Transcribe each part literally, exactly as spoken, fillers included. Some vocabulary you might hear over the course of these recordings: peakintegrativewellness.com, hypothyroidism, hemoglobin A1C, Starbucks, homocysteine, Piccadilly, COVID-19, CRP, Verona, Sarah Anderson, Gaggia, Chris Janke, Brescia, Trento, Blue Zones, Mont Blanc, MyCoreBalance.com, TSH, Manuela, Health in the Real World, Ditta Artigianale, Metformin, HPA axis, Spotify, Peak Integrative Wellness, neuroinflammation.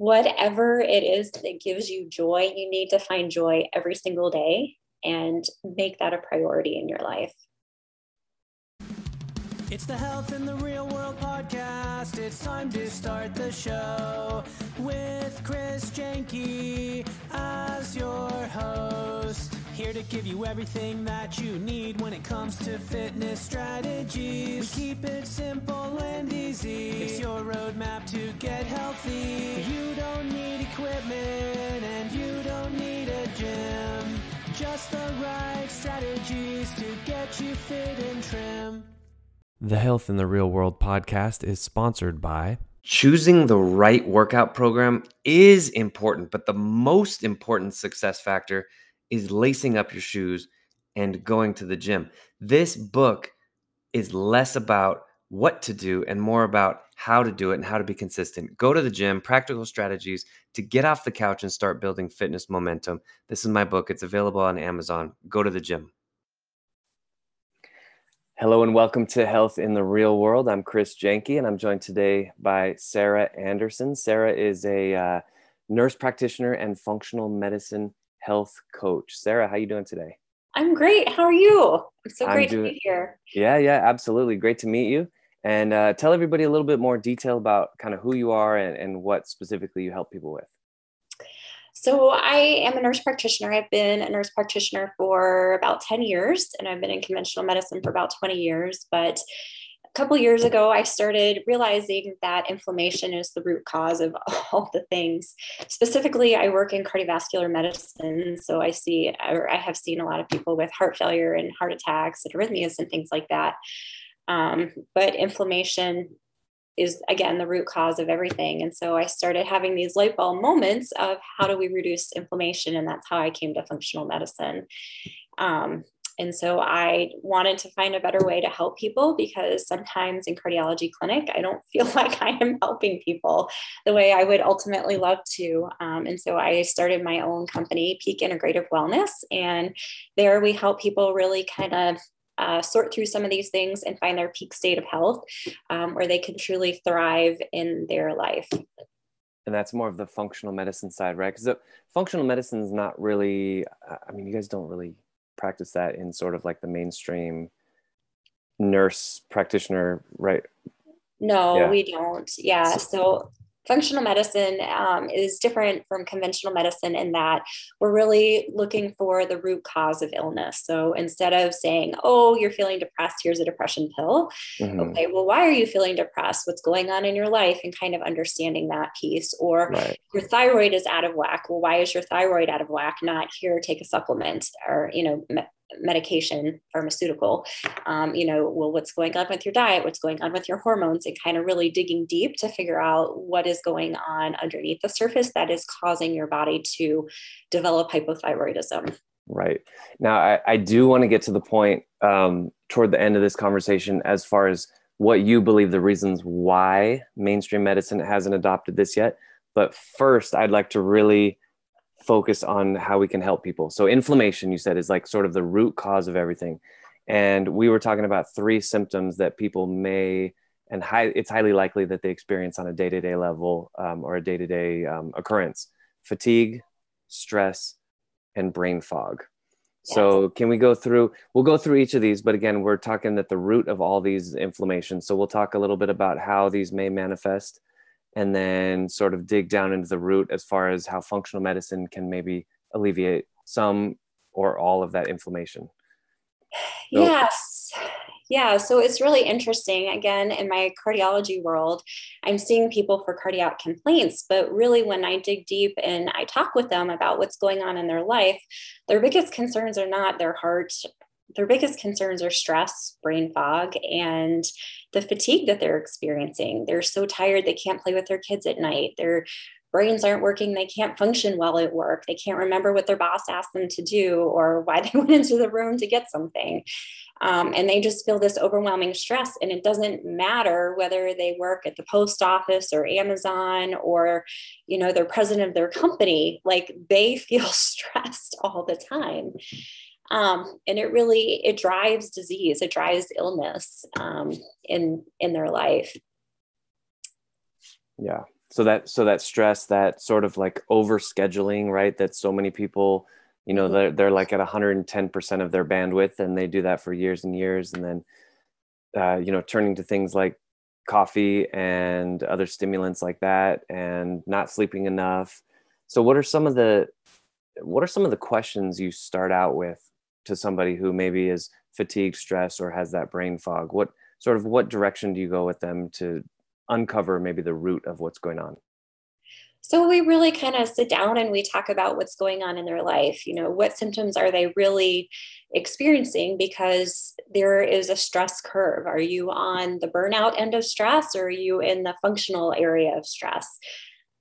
whatever it is that gives you joy, you need to find joy every single day and make that a priority in your life. It's the Health in the Real World podcast. It's time to start the show with Chris Janke as your host. Here to give you everything that you need when it comes to fitness strategies. We keep it simple and easy. It's your roadmap to get healthy. You don't need equipment and you don't need a gym. Just the right strategies to get you fit and trim. The Health in the Real World podcast is sponsored by... Choosing the right workout program is important, but the most important success factor is lacing up your shoes and going to the gym. This book is less about what to do and more about how to do it and how to be consistent. Go to the gym, practical strategies to get off the couch and start building fitness momentum. This is my book. It's available on Amazon. Go to the gym. Hello and welcome to Health in the Real World. I'm Chris Janke and I'm joined today by Sarah Anderson. Sarah is a uh, nurse practitioner and functional medicine health coach. Sarah, how are you doing today? I'm great. How are you? It's so I'm great doing, to be here. Yeah, yeah, absolutely. Great to meet you. And uh, tell everybody a little bit more detail about kind of who you are and, and what specifically you help people with. So I am a nurse practitioner. I've been a nurse practitioner for about ten years, and I've been in conventional medicine for about twenty years. But a couple years ago, I started realizing that inflammation is the root cause of all the things. Specifically, I work in cardiovascular medicine. So I see, or I have seen a lot of people with heart failure and heart attacks and arrhythmias and things like that. Um, but inflammation is, again, the root cause of everything. And so I started having these light bulb moments of how do we reduce inflammation? And that's how I came to functional medicine. Um, and so I wanted to find a better way to help people, because sometimes in cardiology clinic, I don't feel like I am helping people the way I would ultimately love to. Um, and so I started my own company, Peak Integrative Wellness. And there we help people really kind of Uh, sort through some of these things and find their peak state of health, um, where they can truly thrive in their life. And that's more of the functional medicine side, right? Because functional medicine is not really, I mean, you guys don't really practice that in sort of like the mainstream nurse practitioner, right? No, yeah. We don't. Yeah. So functional medicine um, is different from conventional medicine in that we're really looking for the root cause of illness. So instead of saying, oh, you're feeling depressed, here's a depression pill. Mm-hmm. Okay, well, why are you feeling depressed? What's going on in your life? And kind of understanding that piece. Or right. Your thyroid is out of whack. Well, why is your thyroid out of whack? Not here, take a supplement or, you know, me- medication, pharmaceutical, um, you know, well, what's going on with your diet, what's going on with your hormones, and kind of really digging deep to figure out what is going on underneath the surface that is causing your body to develop hypothyroidism. Right. Now, I, I do want to get to the point um, toward the end of this conversation as far as what you believe the reasons why mainstream medicine hasn't adopted this yet. But first, I'd like to really focus on how we can help people. So inflammation, you said, is like sort of the root cause of everything. And we were talking about three symptoms that people may, and high, it's highly likely that they experience on a day-to-day level um, or a day-to-day um, occurrence: fatigue, stress, and brain fog. Yes. So can we go through, we'll go through each of these, but again, we're talking that the root of all these inflammation. So we'll talk a little bit about how these may manifest, and then sort of dig down into the root as far as how functional medicine can maybe alleviate some or all of that inflammation. So- yes. Yeah. So it's really interesting. Again, in my cardiology world, I'm seeing people for cardiac complaints, but really when I dig deep and I talk with them about what's going on in their life, their biggest concerns are not their heart. Their biggest concerns are stress, brain fog, and the fatigue that they're experiencing. They're so tired, they can't play with their kids at night. Their brains aren't working. They can't function well at work. They can't remember what their boss asked them to do or why they went into the room to get something. Um, and they just feel this overwhelming stress. And it doesn't matter whether they work at the post office or Amazon or, you know, they're president of their company, like they feel stressed all the time. Um, and it really, it drives disease, it drives illness, um, in, in their life. Yeah. So that, so that stress, that sort of like overscheduling, right? That so many people, you know, they're, they're like at one hundred ten percent of their bandwidth, and they do that for years and years. And then, uh, you know, turning to things like coffee and other stimulants like that, and not sleeping enough. So what are some of the, what are some of the questions you start out with to somebody who maybe is fatigued, stressed, or has that brain fog? What sort of, what direction do you go with them to uncover maybe the root of what's going on? So we really kind of sit down and we talk about what's going on in their life. You know, what symptoms are they really experiencing? Because there is a stress curve. Are you on the burnout end of stress, or are you in the functional area of stress?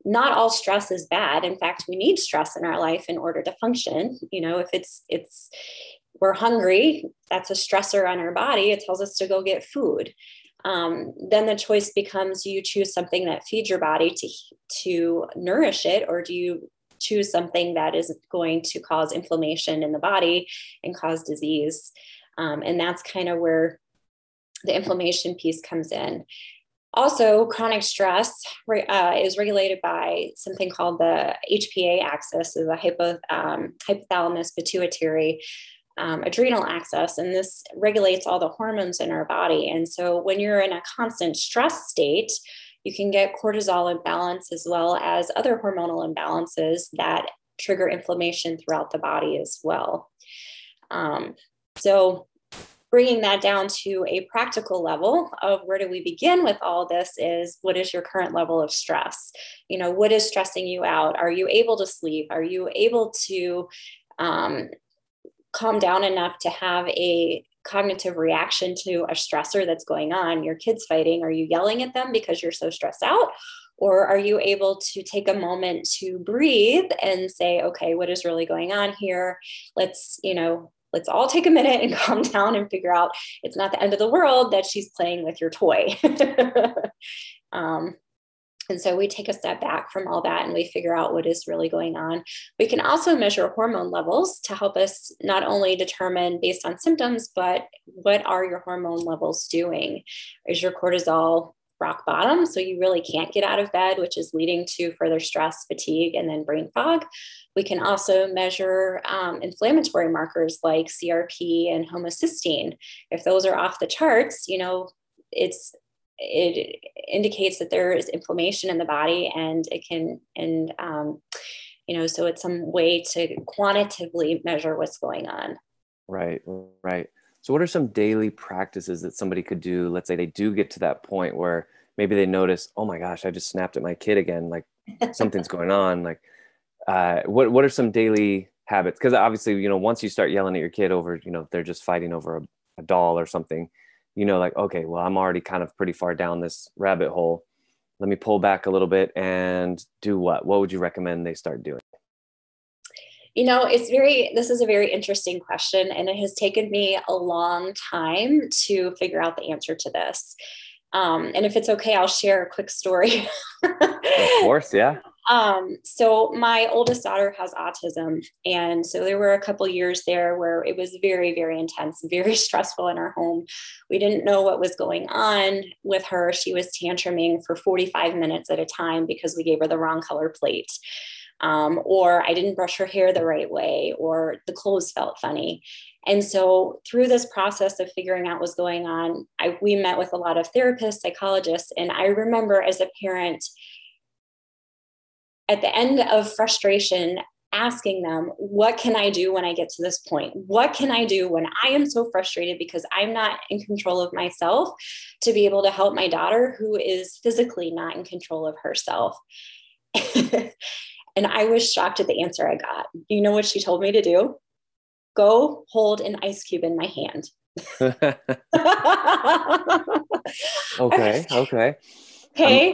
Not all stress is bad. In fact, we need stress in our life in order to function. You know, if it's, it's, we're hungry, that's a stressor on our body. It tells us to go get food. Um, then the choice becomes, you choose something that feeds your body to, to nourish it, or do you choose something that is going to cause inflammation in the body and cause disease? Um, and that's kind of where the inflammation piece comes in. Also, chronic stress uh, is regulated by something called the H P A axis, is a hypo, um, hypothalamus pituitary Um, adrenal axis, and this regulates all the hormones in our body. And so when you're in a constant stress state, you can get cortisol imbalance as well as other hormonal imbalances that trigger inflammation throughout the body as well. Um, so bringing that down to a practical level of where do we begin with all this is, what is your current level of stress? You know, what is stressing you out? Are you able to sleep? Are you able to, um, calm down enough to have a cognitive reaction to a stressor that's going on? Your kid's fighting. Are you yelling at them because you're so stressed out? Or are you able to take a moment to breathe and say, okay, what is really going on here? Let's, you know, let's all take a minute and calm down and figure out it's not the end of the world that she's playing with your toy. um, And so we take a step back from all that and we figure out what is really going on. We can also measure hormone levels to help us not only determine based on symptoms, but what are your hormone levels doing? Is your cortisol rock bottom, so you really can't get out of bed, which is leading to further stress, fatigue, and then brain fog? We can also measure um, inflammatory markers like C R P and homocysteine. If those are off the charts, you know, it's it indicates that there is inflammation in the body, and it can, and, um, you know, so it's some way to quantitatively measure what's going on. Right. Right. So what are some daily practices that somebody could do? Let's say they do get to that point where maybe they notice, oh my gosh, I just snapped at my kid again. Like something's going on. Like, uh, what, what are some daily habits? Cause obviously, you know, once you start yelling at your kid over, you know, they're just fighting over a, a doll or something, you know, like, okay, well, I'm already kind of pretty far down this rabbit hole. Let me pull back a little bit and do what? What would you recommend they start doing? You know, it's very, this is a very interesting question, and it has taken me a long time to figure out the answer to this. Um, and if it's okay, I'll share a quick story. Of course. Yeah. Um, so my oldest daughter has autism. And so there were a couple years there where it was very, very intense, very stressful in our home. We didn't know what was going on with her. She was tantruming for forty-five minutes at a time because we gave her the wrong color plate. Um, or I didn't brush her hair the right way, or the clothes felt funny. And so through this process of figuring out what was going on, I, we met with a lot of therapists, psychologists, and I remember as a parent, at the end of frustration, asking them, what can I do when I get to this point? What can I do when I am so frustrated because I'm not in control of myself to be able to help my daughter who is physically not in control of herself? And I was shocked at the answer I got. You know what she told me to do? Go hold an ice cube in my hand. Okay, okay. Okay. Um,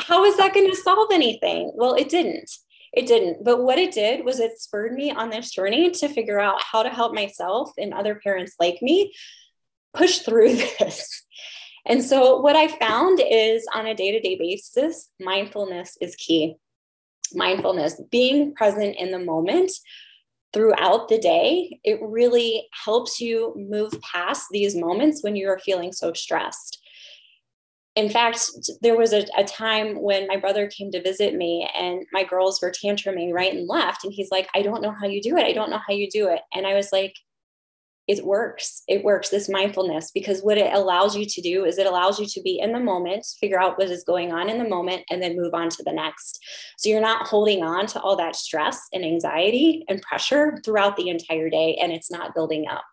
How is that going to solve anything? Well, it didn't. It didn't. But what it did was it spurred me on this journey to figure out how to help myself and other parents like me push through this. And so what I found is on a day-to-day basis, mindfulness is key. Mindfulness, being present in the moment throughout the day, it really helps you move past these moments when you are feeling so stressed. In fact, there was a, a time when my brother came to visit me and my girls were tantruming right and left. And he's like, I don't know how you do it. I don't know how you do it. And I was like, it works. It works, this mindfulness, because what it allows you to do is it allows you to be in the moment, figure out what is going on in the moment, and then move on to the next. So you're not holding on to all that stress and anxiety and pressure throughout the entire day, and it's not building up.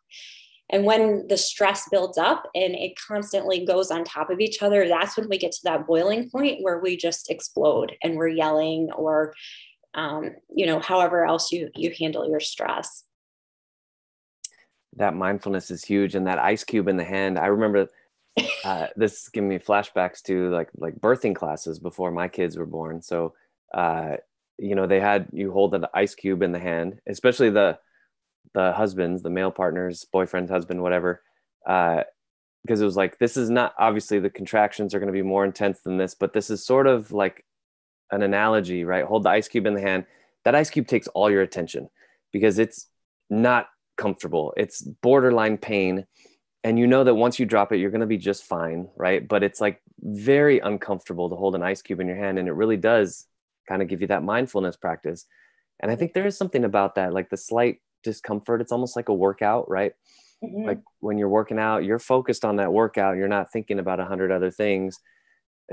And when the stress builds up and it constantly goes on top of each other, that's when we get to that boiling point where we just explode and we're yelling or, um, you know, however else you, you handle your stress. That mindfulness is huge. And that ice cube in the hand, I remember uh, this giving me flashbacks to like, like birthing classes before my kids were born. So, uh, you know, they had you hold an ice cube in the hand, especially the the husbands, the male partners, boyfriend, husband, whatever. Uh, because it was like, this is not, obviously the contractions are going to be more intense than this, but this is sort of like an analogy, right? Hold the ice cube in the hand. That ice cube takes all your attention because it's not comfortable. It's borderline pain. And you know that once you drop it, you're going to be just fine, right? But it's like very uncomfortable to hold an ice cube in your hand. And it really does kind of give you that mindfulness practice. And I think there is something about that, like the slight discomfort. It's almost like a workout, right? Mm-hmm. Like when you're working out, you're focused on that workout. You're not thinking about a hundred other things.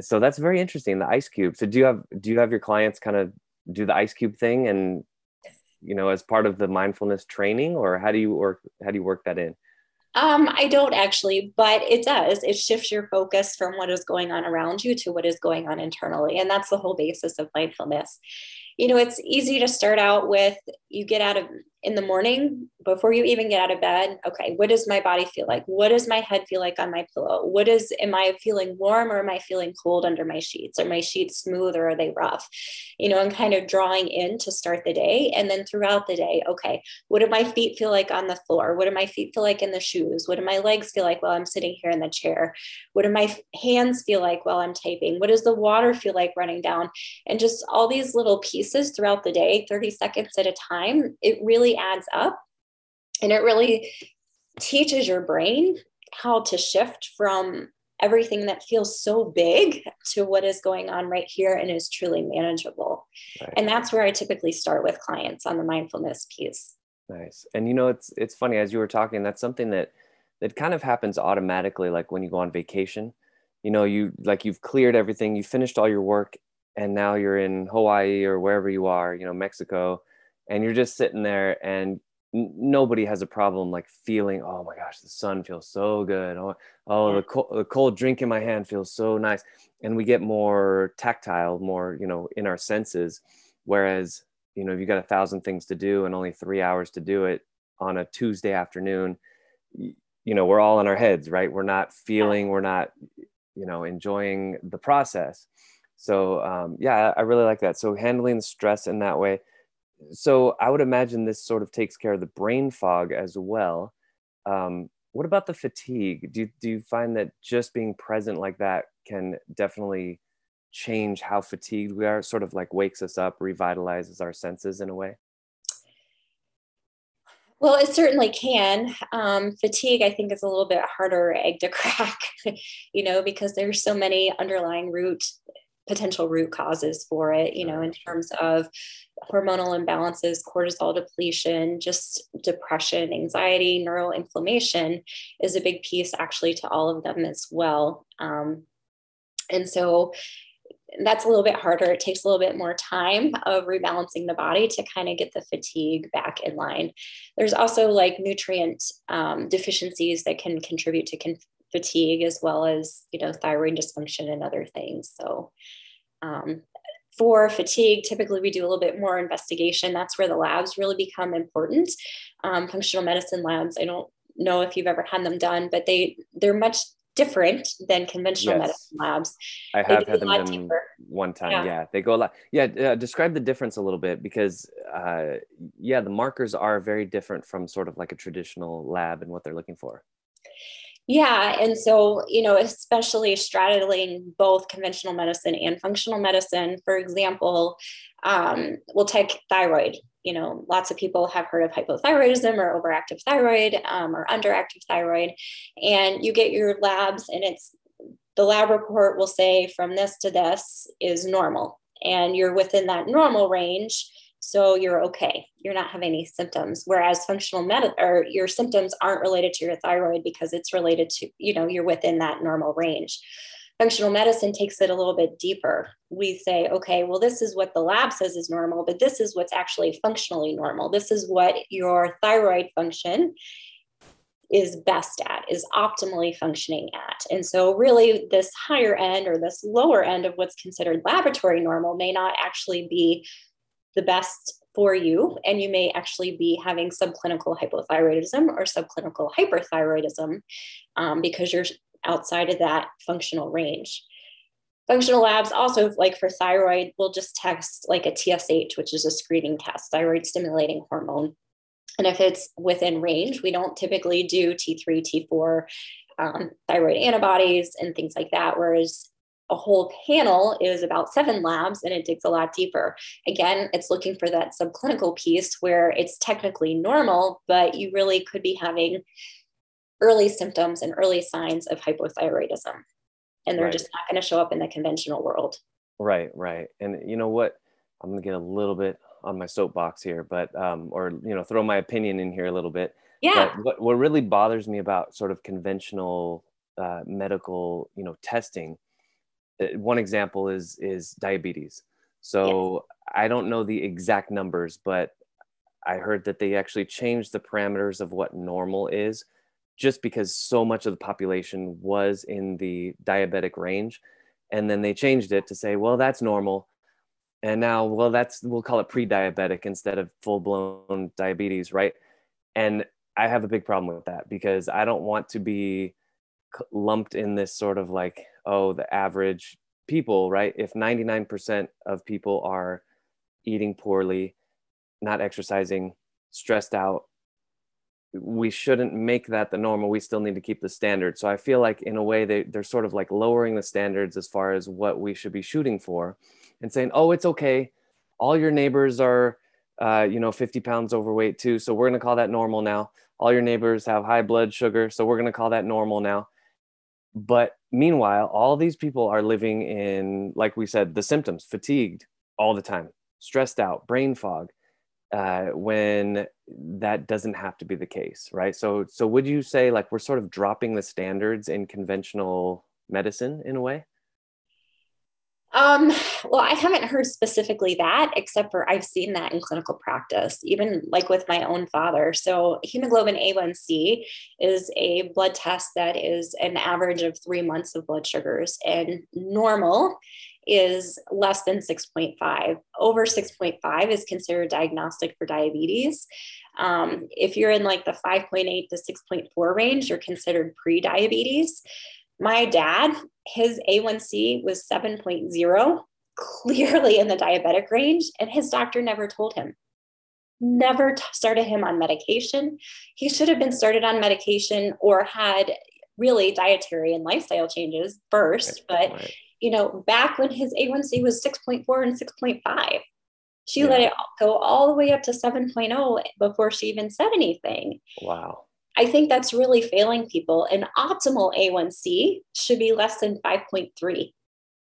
So that's very interesting. The ice cube. So do you have, do you have your clients kind of do the ice cube thing and, you know, as part of the mindfulness training, or how do you work, how do you work that in? Um, I don't actually, but it does. It shifts your focus from what is going on around you to what is going on internally. And that's the whole basis of mindfulness. You know, it's easy to start out with, you get out of in the morning before you even get out of bed. Okay. What does my body feel like? What does my head feel like on my pillow? What is, am I feeling warm or am I feeling cold under my sheets? Are my sheets smooth or are they rough? You know, I'm kind of drawing in to start the day. And then throughout the day, okay, what do my feet feel like on the floor? What do my feet feel like in the shoes? What do my legs feel like while I'm sitting here in the chair? What do my hands feel like while I'm typing? What does the water feel like running down? And just all these little pieces throughout the day, thirty seconds at a time, it really adds up. And it really teaches your brain how to shift from everything that feels so big to what is going on right here and is truly manageable. Right. And that's where I typically start with clients on the mindfulness piece. Nice. And you know, it's, it's funny, as you were talking, that's something that, that kind of happens automatically. Like when you go on vacation, you know, you like, you've cleared everything, you finished all your work, and now you're in Hawaii or wherever you are, you know, Mexico. And you're just sitting there and n- nobody has a problem like feeling, oh my gosh, the sun feels so good. Oh, oh the, co- the cold drink in my hand feels so nice. And we get more tactile, more, you know, in our senses. Whereas, you know, if you got a thousand things to do and only three hours to do it on a Tuesday afternoon, you know, we're all in our heads, right? We're not feeling, we're not, you know, enjoying the process. So um, yeah, I really like that. So handling the stress in that way. So I would imagine this sort of takes care of the brain fog as well. Um, what about the fatigue? Do you, do you find that just being present like that can definitely change how fatigued we are? It sort of like wakes us up, revitalizes our senses in a way? Well, it certainly can. Um, fatigue, I think, is a little bit harder egg to crack, you know, because there's so many underlying root potential root causes for it, you know, in terms of hormonal imbalances, cortisol depletion, just depression, anxiety, neuroinflammation is a big piece actually to all of them as well. Um, and so that's a little bit harder. It takes a little bit more time of rebalancing the body to kind of get the fatigue back in line. There's also like nutrient um, deficiencies that can contribute to con- fatigue as well as, you know, thyroid dysfunction and other things. So um, for fatigue, typically we do a little bit more investigation. That's where the labs really become important. Um, functional medicine labs, I don't know if you've ever had them done, but they, they're much different than conventional yes. medicine labs. I have had them done one time. Yeah. yeah, they go a lot. Yeah. Uh, describe the difference a little bit because uh, yeah, the markers are very different from sort of like a traditional lab and what they're looking for. Yeah. And so, you know, especially straddling both conventional medicine and functional medicine, for example, um, we'll take thyroid. You know, lots of people have heard of hypothyroidism or overactive thyroid um, or underactive thyroid, and you get your labs and it's the lab report will say from this to this is normal, and you're within that normal range. So you're okay. You're not having any symptoms. Whereas functional med or your symptoms aren't related to your thyroid because it's related to, you know, you're within that normal range. Functional medicine takes it a little bit deeper. We say, okay, well, this is what the lab says is normal, but this is what's actually functionally normal. This is what your thyroid function is best at, is optimally functioning at. And so really this higher end or this lower end of what's considered laboratory normal may not actually be the best for you, and you may actually be having subclinical hypothyroidism or subclinical hyperthyroidism um, because you're outside of that functional range. Functional labs also, like for thyroid, will just test like a T S H, which is a screening test, thyroid stimulating hormone. And if it's within range, we don't typically do T three, T four, um, thyroid antibodies and things like that, whereas a whole panel is about seven labs and it digs a lot deeper. Again, it's looking for that subclinical piece where it's technically normal, but you really could be having early symptoms and early signs of hypothyroidism. And they're right. just not going to show up in the conventional world. Right, right. And you know what? I'm going to get a little bit on my soapbox here, but, um, or, you know, throw my opinion in here a little bit. Yeah. But what, what really bothers me about sort of conventional uh, medical, you know, testing, one example is, is diabetes. So yes. I don't know the exact numbers, but I heard that they actually changed the parameters of what normal is just because so much of the population was in the diabetic range. And then they changed it to say, well, that's normal. And now, well, that's, we'll call it pre-diabetic instead of full-blown diabetes, right? And I have a big problem with that because I don't want to be lumped in this sort of like, oh, the average people, right? If ninety-nine percent of people are eating poorly, not exercising, stressed out, we shouldn't make that the normal. We still need to keep the standard. So I feel like in a way they, they're sort of like lowering the standards as far as what we should be shooting for and saying, oh, it's okay. All your neighbors are, uh, you know, fifty pounds overweight too. So we're going to call that normal now. All your neighbors have high blood sugar. So we're going to call that normal now. But meanwhile, all these people are living in, like we said, the symptoms, fatigued all the time, stressed out, brain fog, uh, when that doesn't have to be the case, right? So, so would you say like we're sort of dropping the standards in conventional medicine in a way? Um, well, I haven't heard specifically that, except for I've seen that in clinical practice, even like with my own father. So hemoglobin A one C is a blood test that is an average of three months of blood sugars, and normal is less than six point five. Over six point five is considered diagnostic for diabetes. Um, if you're in like the five point eight to six point four range, you're considered pre-diabetes. My dad, his A one C was seven point zero, clearly in the diabetic range, and his doctor never told him, never t- started him on medication. He should have been started on medication or had really dietary and lifestyle changes first. But, right. you know, back when his A one C was six point four and six point five, she yeah. let it go all the way up to seven point zero before she even said anything. Wow. I think that's really failing people. An optimal A one C should be less than five point three.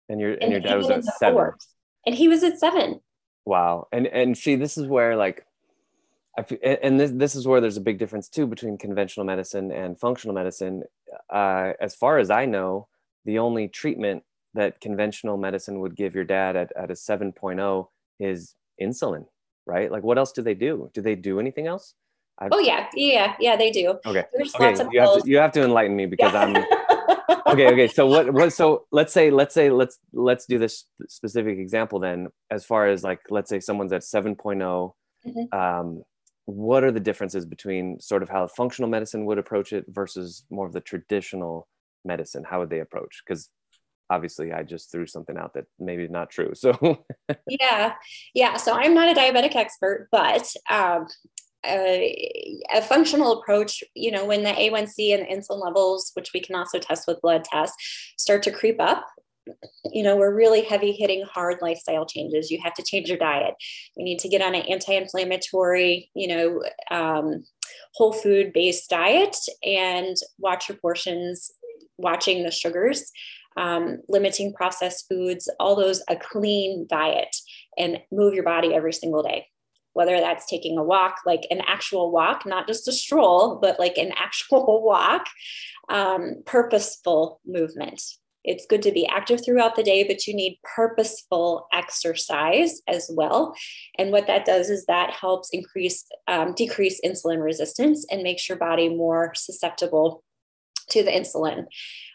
And your, and and your dad was at seven. Four. And he was at seven. Wow. And, and see, this is where like, I, and this, this is where there's a big difference too, between conventional medicine and functional medicine. Uh, as far as I know, the only treatment that conventional medicine would give your dad at, at a seven point zero is insulin, right? Like what else do they do? Do they do anything else? I've, oh yeah, yeah, yeah. They do. Okay, There's okay. Lots of you, have to, you have to enlighten me because yeah. I'm okay. Okay. So what? What? So let's say, let's say, let's let's do this specific example then. As far as like, let's say someone's at seven point zero. Mm-hmm. Um, what are the differences between sort of how functional medicine would approach it versus more of the traditional medicine? How would they approach? Because obviously I just threw something out that maybe is not true. So yeah, yeah. So I'm not a diabetic expert, but. Um, A, a functional approach, you know, when the A one C and the insulin levels, which we can also test with blood tests, start to creep up, you know, we're really heavy hitting hard lifestyle changes. You have to change your diet. You need to get on an anti-inflammatory, you know, um, whole food based diet and watch your portions, watching the sugars. um, limiting processed foods, all those, a clean diet, and move your body every single day. Whether that's taking a walk, like an actual walk, not just a stroll, but like an actual walk, um, purposeful movement. It's good to be active throughout the day, but you need purposeful exercise as well. And what that does is that helps increase, um, decrease insulin resistance and makes your body more susceptible to the insulin.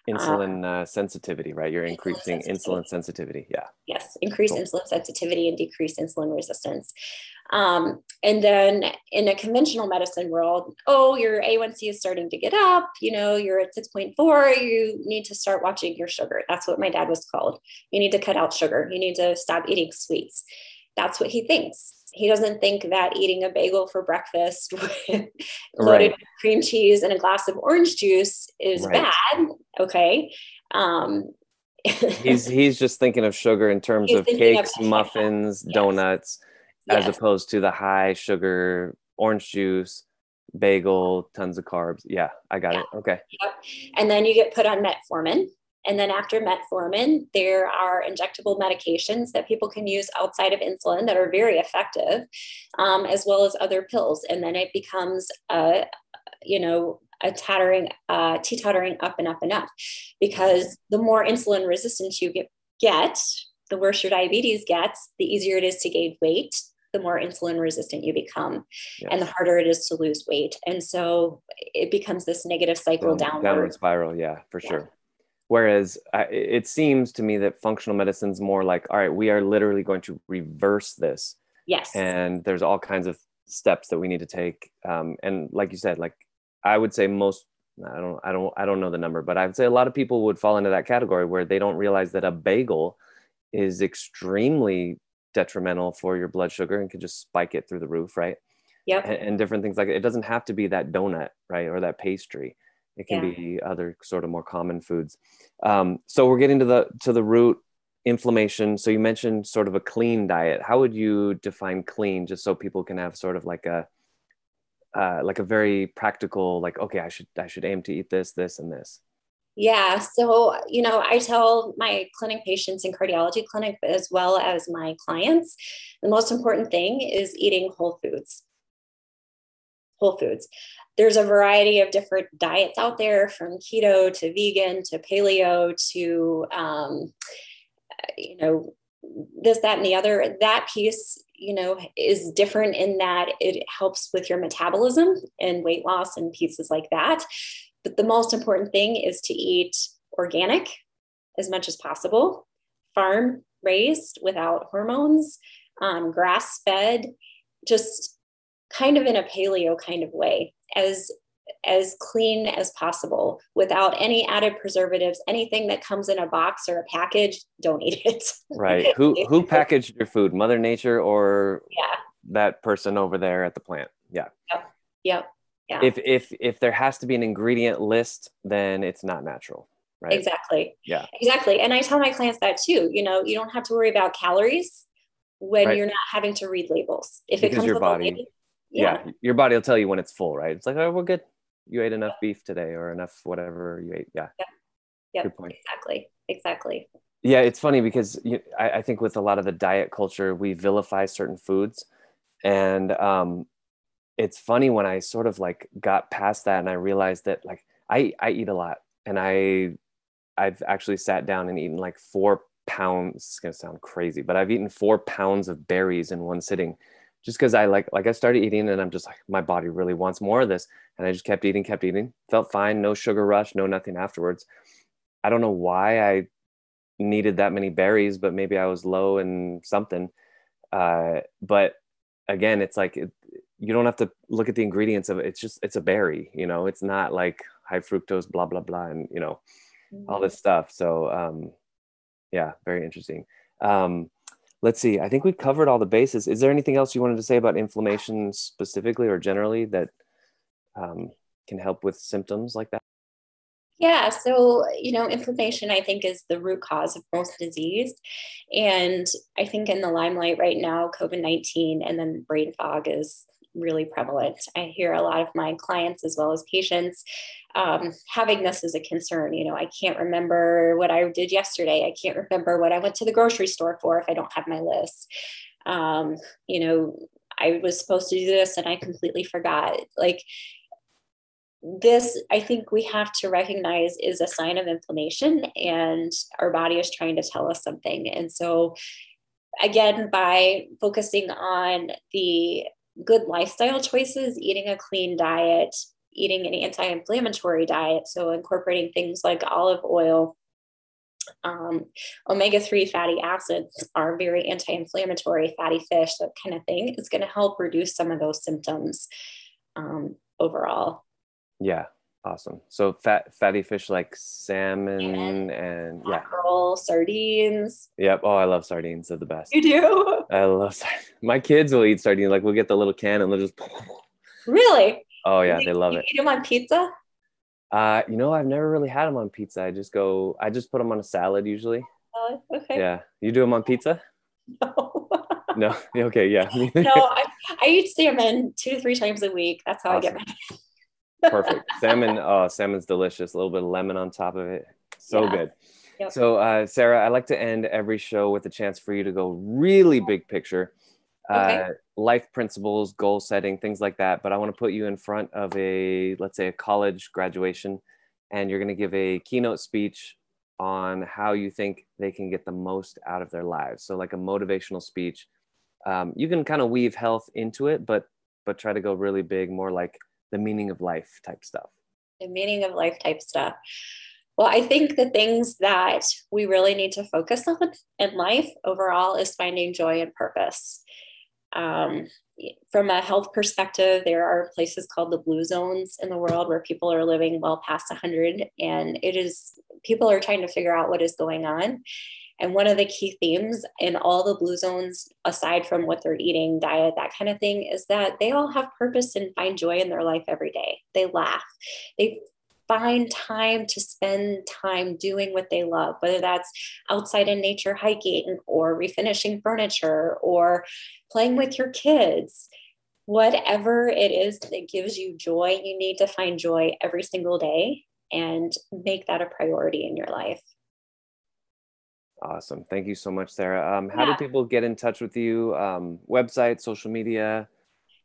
Insulin uh, sensitivity, right? You're increasing insulin sensitivity. insulin sensitivity. Yeah. Yes. Increase cool. insulin sensitivity and decrease insulin resistance. Um, and then in a conventional medicine world, oh, your A one C is starting to get up. You know, you're at six point four. You need to start watching your sugar. That's what my dad was called. You need to cut out sugar. You need to stop eating sweets. That's what he thinks. He doesn't think that eating a bagel for breakfast with loaded right. cream cheese and a glass of orange juice is right. bad. Okay. Um, he's, he's just thinking of sugar in terms of cakes, of muffins, yes. donuts, yes. as opposed to the high sugar, orange juice, bagel, tons of carbs. Yeah, I got yeah. it. Okay. Yep. And then you get put on metformin. And then after metformin, there are injectable medications that people can use outside of insulin that are very effective, um, as well as other pills. And then it becomes a, you know, a tottering, uh, teetottering up and up and up, because the more insulin resistance you get, get, the worse your diabetes gets, the easier it is to gain weight, the more insulin resistant you become, yes. and the harder it is to lose weight. And so it becomes this negative cycle down, downward. Downward spiral, yeah, for yeah. sure. Whereas uh, it seems to me that functional medicine's more like, all right, we are literally going to reverse this. Yes. And there's all kinds of steps that we need to take. Um, and like you said, like I would say most, I don't, I don't, I don't know the number, but I would say a lot of people would fall into that category where they don't realize that a bagel is extremely detrimental for your blood sugar and could just spike it through the roof, right? Yep. And, and different things like that. It doesn't have to be that donut, right? Or that pastry. It can yeah. be other sort of more common foods. Um, so we're getting to the to the root inflammation. So you mentioned sort of a clean diet. How would you define clean, just so people can have sort of like a uh, like a very practical, like, okay, I should I should aim to eat this, this, and this. Yeah. So, you know, I tell my clinic patients in cardiology clinic, as well as my clients, the most important thing is eating whole foods. Whole foods. There's a variety of different diets out there, from keto to vegan to paleo to, um, you know, this, that, and the other. That piece, you know, is different in that it helps with your metabolism and weight loss and pieces like that. But the most important thing is to eat organic as much as possible, farm raised without hormones, um, grass fed, just kind of in a paleo kind of way, as, as clean as possible, without any added preservatives. Anything that comes in a box or a package, don't eat it. Right. Who, who packaged your food? Mother Nature or yeah. that person over there at the plant? Yeah. Yep. Yep. Yeah. If, if, if there has to be an ingredient list, then it's not natural. Right. Exactly. Yeah, exactly. And I tell my clients that too, you know, you don't have to worry about calories when right. you're not having to read labels. If because it comes your with body. A baby, Yeah. yeah. Your body will tell you when it's full, right? It's like, oh, we're good. You ate enough yeah. beef today, or enough, whatever you ate. Yeah. Yeah. Yep. Good point. Exactly. Exactly. Yeah. It's funny because you, I, I think with a lot of the diet culture, we vilify certain foods. And um, it's funny when I sort of like got past that and I realized that like I, I eat a lot, and I, I've actually sat down and eaten like four pounds. It's going to sound crazy, but I've eaten four pounds of berries in one sitting. Just because I like, like I started eating and I'm just like, my body really wants more of this. And I just kept eating, kept eating, felt fine. No sugar rush, no nothing afterwards. I don't know why I needed that many berries, but maybe I was low in something. Uh, but again, it's like, it, you don't have to look at the ingredients of it. It's just, it's a berry, you know, it's not like high fructose, blah, blah, blah. And you know, mm-hmm. all this stuff. So um, yeah, very interesting. Um, Let's see. I think we covered all the bases. Is there anything else you wanted to say about inflammation specifically or generally that um, can help with symptoms like that? Yeah. So, you know, inflammation, I think, is the root cause of most disease. And I think in the limelight right now, COVID nineteen and then brain fog is really prevalent. I hear a lot of my clients as well as patients um, having this as a concern. You know, I can't remember what I did yesterday. I can't remember what I went to the grocery store for if I don't have my list. Um, you know, I was supposed to do this and I completely forgot. Like, this, I think we have to recognize, is a sign of inflammation, and our body is trying to tell us something. And so again, by focusing on the good lifestyle choices, eating a clean diet, eating an anti-inflammatory diet, so incorporating things like olive oil, um, omega three fatty acids are very anti-inflammatory, fatty fish, that kind of thing, is going to help reduce some of those symptoms um, overall. Yeah. Awesome. So fat, fatty fish like salmon and, and yeah, mackerel, sardines. Yep. Oh, I love sardines. They're the best. You do? I love sardines. My kids will eat sardines. Like, we'll get the little can and they'll just. Really? Oh yeah. They, they love you it. Eat them on pizza? Uh, you know, I've never really had them on pizza. I just go, I just put them on a salad usually. Uh, okay. Yeah. You do them on pizza? No. No. Okay. Yeah. No, I, I eat salmon two to three times a week. That's how awesome. I get my. Perfect. Salmon. Oh, salmon's delicious. A little bit of lemon on top of it. So yeah. Good. Yep. So, uh, Sarah, I like to end every show with a chance for you to go really big picture, uh, okay. life principles, goal setting, things like that. But I want to put you in front of a, let's say, a college graduation, and you're going to give a keynote speech on how you think they can get the most out of their lives. So like a motivational speech. Um, you can kind of weave health into it, but, but try to go really big, more like the meaning of life type stuff. The meaning of life type stuff. Well, I think the things that we really need to focus on in life overall is finding joy and purpose. Um, from a health perspective, there are places called the Blue Zones in the world where people are living well past one hundred, and it is, people are trying to figure out what is going on. And one of the key themes in all the Blue Zones, aside from what they're eating, diet, that kind of thing, is that they all have purpose and find joy in their life every day. They laugh. They find time to spend time doing what they love, whether that's outside in nature, hiking, or refinishing furniture, or playing with your kids. Whatever it is that gives you joy, you need to find joy every single day and make that a priority in your life. Awesome. Thank you so much, Sarah. Um, how yeah. do people get in touch with you? Um, website, social media?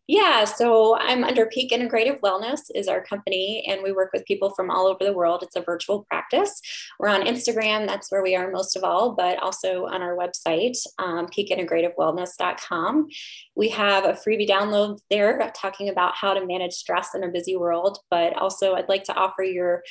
Yeah. So I'm under Peak Integrative Wellness is our company, and we work with people from all over the world. It's a virtual practice. We're on Instagram. That's where we are most of all, but also on our website, um, peak integrative wellness dot com. We have a freebie download there talking about how to manage stress in a busy world, but also I'd like to offer your,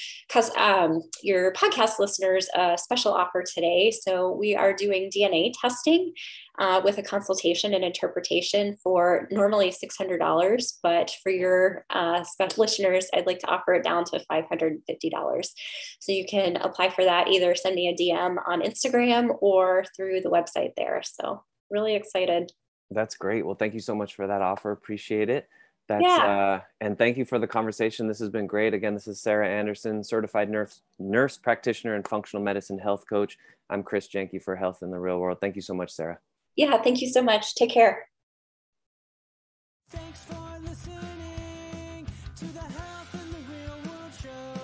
um, your podcast listeners a special offer today. So we are doing D N A testing Uh, with a consultation and interpretation for normally six hundred dollars, but for your uh, special listeners, I'd like to offer it down to five hundred fifty dollars. So you can apply for that, either send me a D M on Instagram or through the website there. So really excited. That's great. Well, thank you so much for that offer. Appreciate it. That's, yeah. uh, and thank you for the conversation. This has been great. Again, this is Sarah Anderson, certified nurse, nurse practitioner and functional medicine health coach. I'm Chris Janke for Health in the Real World. Thank you so much, Sarah. Yeah, thank you so much. Take care. Thanks for listening to the Health in the Real World show.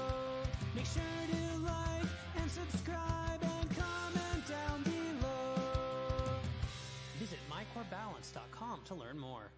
Make sure to like and subscribe and comment down below. Visit my core balance dot com to learn more.